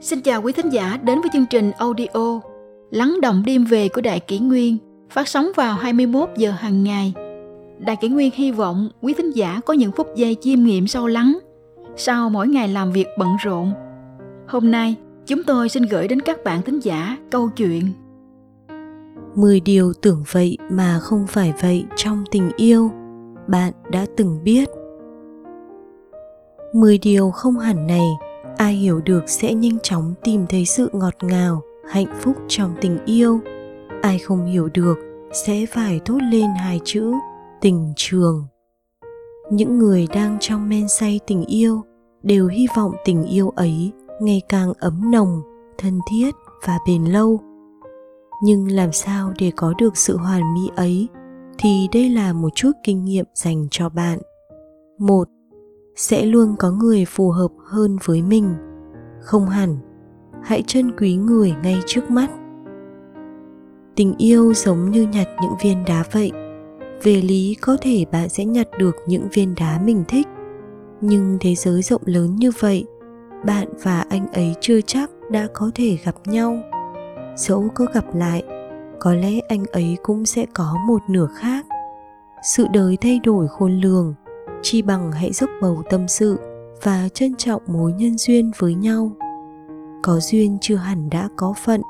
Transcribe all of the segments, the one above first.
Xin chào quý thính giả đến với chương trình audio Lắng đọng đêm về của Đại Kỷ Nguyên, phát sóng vào 21 giờ hàng ngày. Đại Kỷ Nguyên hy vọng quý thính giả có những phút giây chiêm nghiệm sâu lắng sau mỗi ngày làm việc bận rộn. Hôm nay, chúng tôi xin gửi đến các bạn thính giả câu chuyện 10 điều tưởng vậy mà không phải vậy trong tình yêu, bạn đã từng biết. 10 điều không hẳn này, ai hiểu được sẽ nhanh chóng tìm thấy sự ngọt ngào, hạnh phúc trong tình yêu. Ai không hiểu được sẽ phải thốt lên hai chữ tình trường. Những người đang trong men say tình yêu đều hy vọng tình yêu ấy ngày càng ấm nồng, thân thiết và bền lâu. Nhưng làm sao để có được sự hoàn mỹ ấy thì đây là một chút kinh nghiệm dành cho bạn. 1. Sẽ luôn có người phù hợp hơn với mình. Không hẳn, hãy trân quý người ngay trước mắt. Tình yêu giống như nhặt những viên đá vậy. Về lý có thể bạn sẽ nhặt được những viên đá mình thích, nhưng thế giới rộng lớn như vậy, bạn và anh ấy chưa chắc đã có thể gặp nhau. Dẫu có gặp lại, có lẽ anh ấy cũng sẽ có một nửa khác. Sự đời thay đổi khôn lường, chi bằng hãy dốc bầu tâm sự và trân trọng mối nhân duyên với nhau. Có duyên chưa hẳn đã có phận,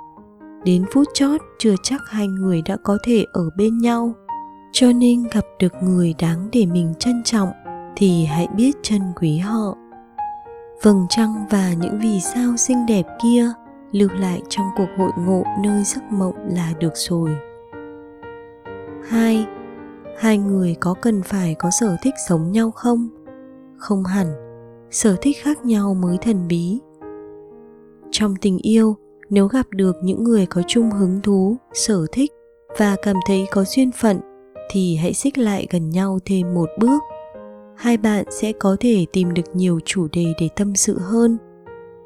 đến phút chót chưa chắc hai người đã có thể ở bên nhau. Cho nên gặp được người đáng để mình trân trọng thì hãy biết trân quý họ. Vầng trăng và những vì sao xinh đẹp kia lưu lại trong cuộc hội ngộ nơi giấc mộng là được rồi. 2. Hai người có cần phải có sở thích giống nhau không? Không hẳn, sở thích khác nhau mới thần bí. Trong tình yêu, nếu gặp được những người có chung hứng thú, sở thích và cảm thấy có duyên phận thì hãy xích lại gần nhau thêm một bước. Hai bạn sẽ có thể tìm được nhiều chủ đề để tâm sự hơn.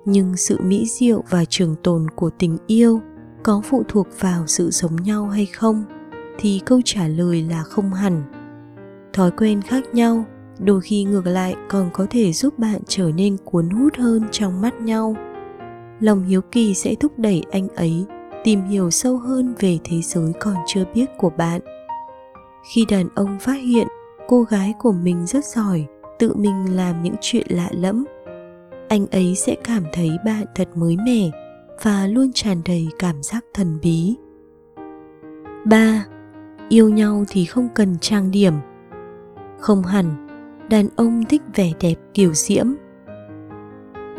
Nhưng sự mỹ diệu và trường tồn của tình yêu có phụ thuộc vào sự giống nhau hay không thì câu trả lời là không hẳn. Thói quen khác nhau đôi khi ngược lại còn có thể giúp bạn trở nên cuốn hút hơn trong mắt nhau. Lòng hiếu kỳ sẽ thúc đẩy anh ấy tìm hiểu sâu hơn về thế giới còn chưa biết của bạn. Khi đàn ông phát hiện cô gái của mình rất giỏi tự mình làm những chuyện lạ lẫm, anh ấy sẽ cảm thấy bạn thật mới mẻ và luôn tràn đầy cảm giác thần bí. 3. Yêu nhau thì không cần trang điểm. Không hẳn, đàn ông thích vẻ đẹp kiều diễm.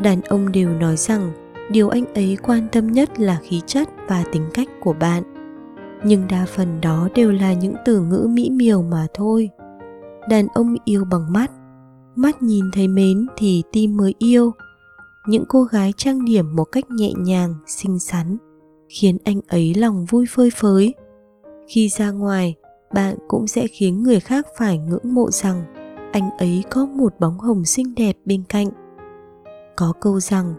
Đàn ông đều nói rằng điều anh ấy quan tâm nhất là khí chất và tính cách của bạn. Nhưng đa phần đó đều là những từ ngữ mỹ miều mà thôi. Đàn ông yêu bằng mắt, mắt nhìn thấy mến thì tim mới yêu. Những cô gái trang điểm một cách nhẹ nhàng, xinh xắn, khiến anh ấy lòng vui phơi phới. Khi ra ngoài, bạn cũng sẽ khiến người khác phải ngưỡng mộ rằng anh ấy có một bóng hồng xinh đẹp bên cạnh. Có câu rằng,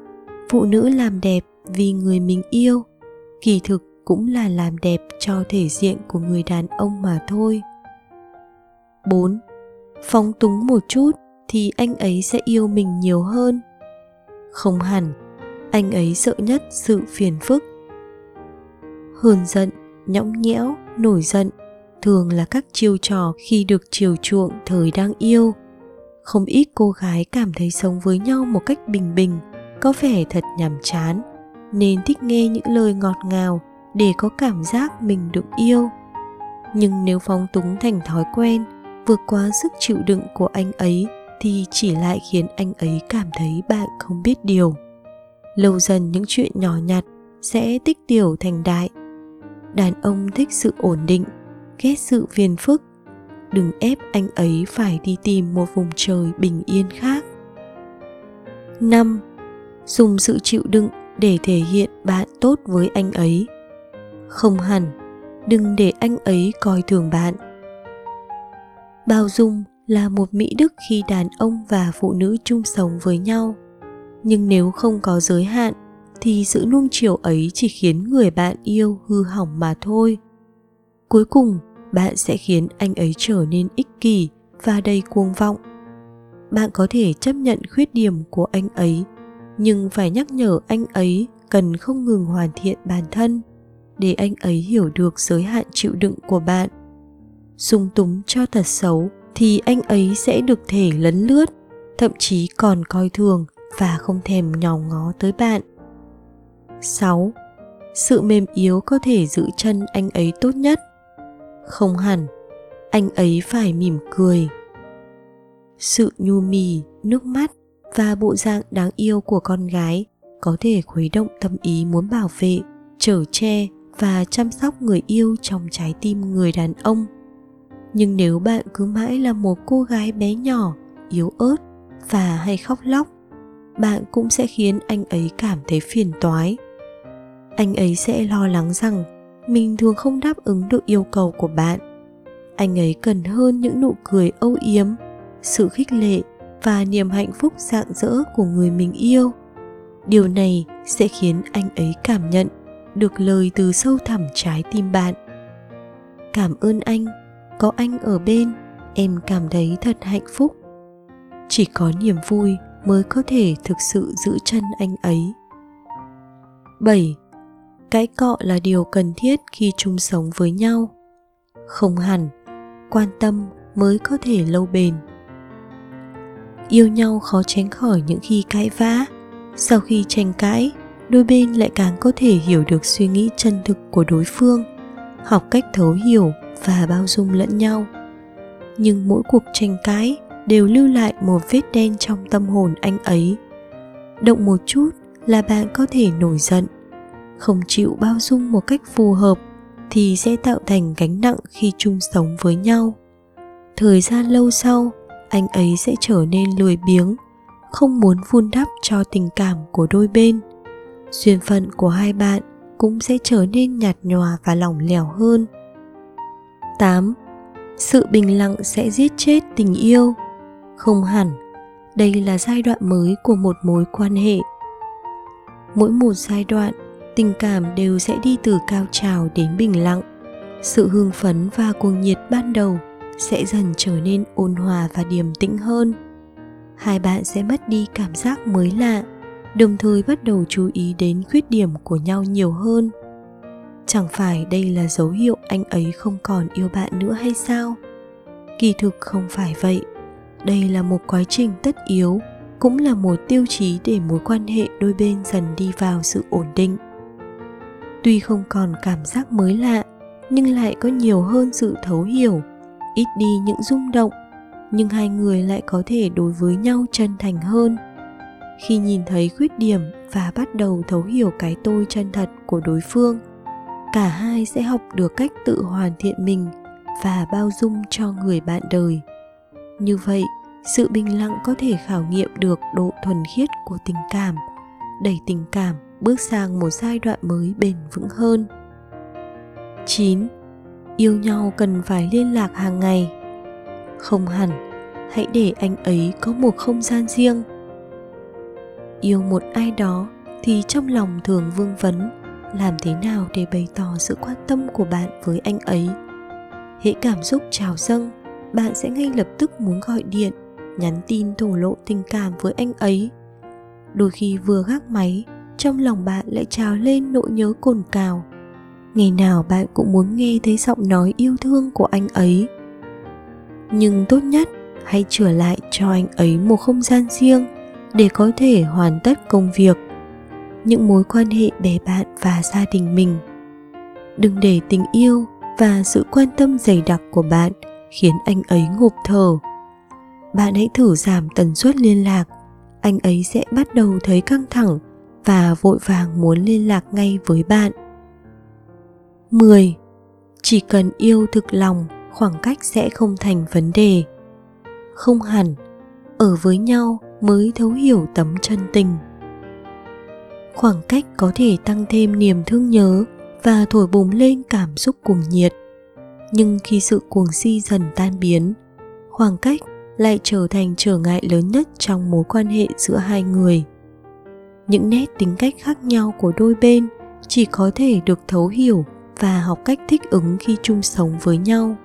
phụ nữ làm đẹp vì người mình yêu, kỳ thực cũng là làm đẹp cho thể diện của người đàn ông mà thôi. 4. Phóng túng một chút thì anh ấy sẽ yêu mình nhiều hơn. Không hẳn, anh ấy sợ nhất sự phiền phức. Hờn giận, nhõng nhẽo, nổi giận thường là các chiêu trò khi được chiều chuộng thời đang yêu. Không ít cô gái cảm thấy sống với nhau một cách bình bình có vẻ thật nhàm chán, nên thích nghe những lời ngọt ngào để có cảm giác mình được yêu. Nhưng nếu phóng túng thành thói quen, vượt quá sức chịu đựng của anh ấy thì chỉ lại khiến anh ấy cảm thấy bạn không biết điều. Lâu dần những chuyện nhỏ nhặt sẽ tích tiểu thành đại. Đàn ông thích sự ổn định, ghét sự phiền phức. Đừng ép anh ấy phải đi tìm một vùng trời bình yên khác. 5. Dùng sự chịu đựng để thể hiện bạn tốt với anh ấy. Không hẳn, đừng để anh ấy coi thường bạn. Bao dung là một mỹ đức khi đàn ông và phụ nữ chung sống với nhau. Nhưng nếu không có giới hạn, thì sự nuông chiều ấy chỉ khiến người bạn yêu hư hỏng mà thôi. Cuối cùng, bạn sẽ khiến anh ấy trở nên ích kỷ và đầy cuồng vọng. Bạn có thể chấp nhận khuyết điểm của anh ấy, nhưng phải nhắc nhở anh ấy cần không ngừng hoàn thiện bản thân để anh ấy hiểu được giới hạn chịu đựng của bạn. Dung túng cho tật xấu thì anh ấy sẽ được thể lấn lướt, thậm chí còn coi thường và không thèm nhòm ngó tới bạn. 6. Sự mềm yếu có thể giữ chân anh ấy tốt nhất. Không hẳn, anh ấy phải mỉm cười. Sự nhu mì, nước mắt và bộ dạng đáng yêu của con gái có thể khuấy động tâm ý muốn bảo vệ, chở che và chăm sóc người yêu trong trái tim người đàn ông. Nhưng nếu bạn cứ mãi là một cô gái bé nhỏ, yếu ớt và hay khóc lóc, bạn cũng sẽ khiến anh ấy cảm thấy phiền toái. Anh ấy sẽ lo lắng rằng mình thường không đáp ứng được yêu cầu của bạn. Anh ấy cần hơn những nụ cười âu yếm, sự khích lệ và niềm hạnh phúc rạng rỡ của người mình yêu. Điều này sẽ khiến anh ấy cảm nhận được lời từ sâu thẳm trái tim bạn. Cảm ơn anh, có anh ở bên, em cảm thấy thật hạnh phúc. Chỉ có niềm vui mới có thể thực sự giữ chân anh ấy. 7. Cãi cọ là điều cần thiết khi chung sống với nhau. Không hẳn, quan tâm mới có thể lâu bền. Yêu nhau khó tránh khỏi những khi cãi vã. Sau khi tranh cãi, đôi bên lại càng có thể hiểu được suy nghĩ chân thực của đối phương, học cách thấu hiểu và bao dung lẫn nhau. Nhưng mỗi cuộc tranh cãi đều lưu lại một vết đen trong tâm hồn anh ấy. Động một chút là bạn có thể nổi giận. Không chịu bao dung một cách phù hợp thì sẽ tạo thành gánh nặng khi chung sống với nhau. Thời gian lâu sau, anh ấy sẽ trở nên lười biếng, không muốn vun đắp cho tình cảm của đôi bên. Duyên phận của hai bạn cũng sẽ trở nên nhạt nhòa và lỏng lẻo hơn. 8. Sự bình lặng sẽ giết chết tình yêu. Không hẳn, đây là giai đoạn mới của một mối quan hệ. Mỗi một giai đoạn, tình cảm đều sẽ đi từ cao trào đến bình lặng. Sự hưng phấn và cuồng nhiệt ban đầu sẽ dần trở nên ôn hòa và điềm tĩnh hơn. Hai bạn sẽ mất đi cảm giác mới lạ, đồng thời bắt đầu chú ý đến khuyết điểm của nhau nhiều hơn. Chẳng phải đây là dấu hiệu anh ấy không còn yêu bạn nữa hay sao? Kỳ thực không phải vậy. Đây là một quá trình tất yếu, cũng là một tiêu chí để mối quan hệ đôi bên dần đi vào sự ổn định. Tuy không còn cảm giác mới lạ, nhưng lại có nhiều hơn sự thấu hiểu, ít đi những rung động, nhưng hai người lại có thể đối với nhau chân thành hơn. Khi nhìn thấy khuyết điểm và bắt đầu thấu hiểu cái tôi chân thật của đối phương, cả hai sẽ học được cách tự hoàn thiện mình và bao dung cho người bạn đời. Như vậy, sự bình lặng có thể khảo nghiệm được độ thuần khiết của tình cảm, đẩy tình cảm bước sang một giai đoạn mới bền vững hơn. 9. Yêu nhau cần phải liên lạc hàng ngày. Không hẳn, hãy để anh ấy có một không gian riêng. Yêu một ai đó thì trong lòng thường vương vấn làm thế nào để bày tỏ sự quan tâm của bạn với anh ấy. Hễ cảm xúc trào dâng, bạn sẽ ngay lập tức muốn gọi điện, nhắn tin thổ lộ tình cảm với anh ấy. Đôi khi vừa gác máy, trong lòng bạn lại trào lên nỗi nhớ cồn cào. Ngày nào bạn cũng muốn nghe thấy giọng nói yêu thương của anh ấy. Nhưng tốt nhất hãy trở lại cho anh ấy một không gian riêng để có thể hoàn tất công việc, những mối quan hệ bè bạn và gia đình mình. Đừng để tình yêu và sự quan tâm dày đặc của bạn khiến anh ấy ngộp thở. Bạn hãy thử giảm tần suất liên lạc, anh ấy sẽ bắt đầu thấy căng thẳng và vội vàng muốn liên lạc ngay với bạn. 10. Chỉ cần yêu thực lòng, khoảng cách sẽ không thành vấn đề. Không hẳn, ở với nhau mới thấu hiểu tấm chân tình. Khoảng cách có thể tăng thêm niềm thương nhớ và thổi bùng lên cảm xúc cuồng nhiệt. Nhưng khi sự cuồng si dần tan biến, khoảng cách lại trở thành trở ngại lớn nhất trong mối quan hệ giữa hai người. Những nét tính cách khác nhau của đôi bên chỉ có thể được thấu hiểu và học cách thích ứng khi chung sống với nhau.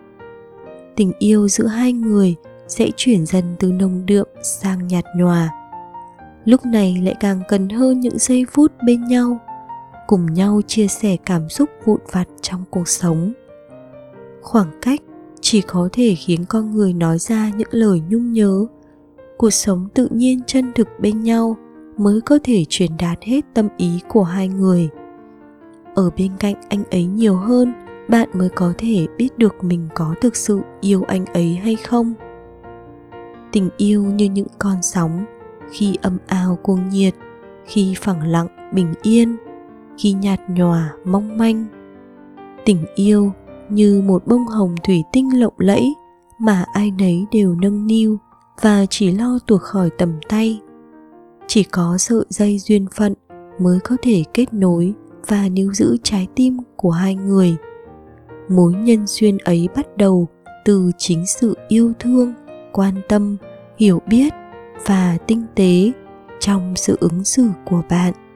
Tình yêu giữa hai người sẽ chuyển dần từ nồng đượm sang nhạt nhòa. lúc này lại càng cần hơn những giây phút bên nhau, cùng nhau chia sẻ cảm xúc vụn vặt trong cuộc sống. Khoảng cách chỉ có thể khiến con người nói ra những lời nhung nhớ. Cuộc sống tự nhiên chân thực bên nhau mới có thể truyền đạt hết tâm ý của hai người. Ở bên cạnh anh ấy nhiều hơn, bạn mới có thể biết được mình có thực sự yêu anh ấy hay không. Tình yêu như những con sóng, khi ầm ào cuồng nhiệt, khi phẳng lặng bình yên, khi nhạt nhòa mong manh. Tình yêu như một bông hồng thủy tinh lộng lẫy mà ai nấy đều nâng niu và chỉ lo tuột khỏi tầm tay. Chỉ có sợi dây duyên phận mới có thể kết nối và níu giữ trái tim của hai người. Mối nhân duyên ấy bắt đầu từ chính sự yêu thương, quan tâm, hiểu biết và tinh tế trong sự ứng xử của bạn.